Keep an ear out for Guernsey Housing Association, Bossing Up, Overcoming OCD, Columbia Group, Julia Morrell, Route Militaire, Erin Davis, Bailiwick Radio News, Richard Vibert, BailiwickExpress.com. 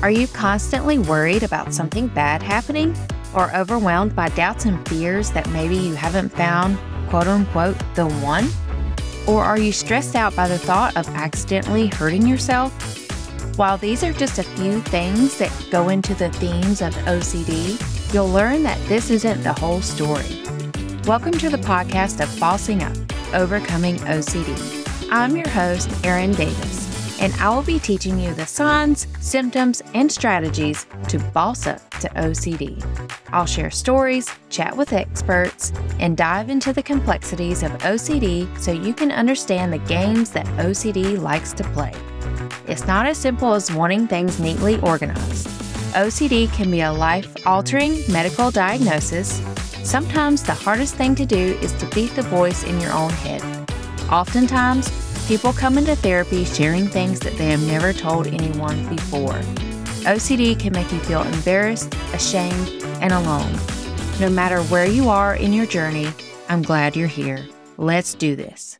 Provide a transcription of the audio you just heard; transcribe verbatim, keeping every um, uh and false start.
Are you constantly worried about something bad happening or overwhelmed by doubts and fears that maybe you haven't found, quote unquote, the one? Or are you stressed out by the thought of accidentally hurting yourself? While these are just a few things that go into the themes of O C D, you'll learn that this isn't the whole story. Welcome to the podcast of Bossing Up, Overcoming O C D. I'm your host, Erin Davis. And I will be teaching you the signs, symptoms, and strategies to boss up to O C D. I'll share stories, chat with experts, and dive into the complexities of O C D so you can understand the games that O C D likes to play. It's not as simple as wanting things neatly organized. O C D can be a life-altering medical diagnosis. Sometimes the hardest thing to do is defeat the voice in your own head. Oftentimes, people come into therapy sharing things that they have never told anyone before. O C D can make you feel embarrassed, ashamed, and alone. No matter where you are in your journey, I'm glad you're here. Let's do this.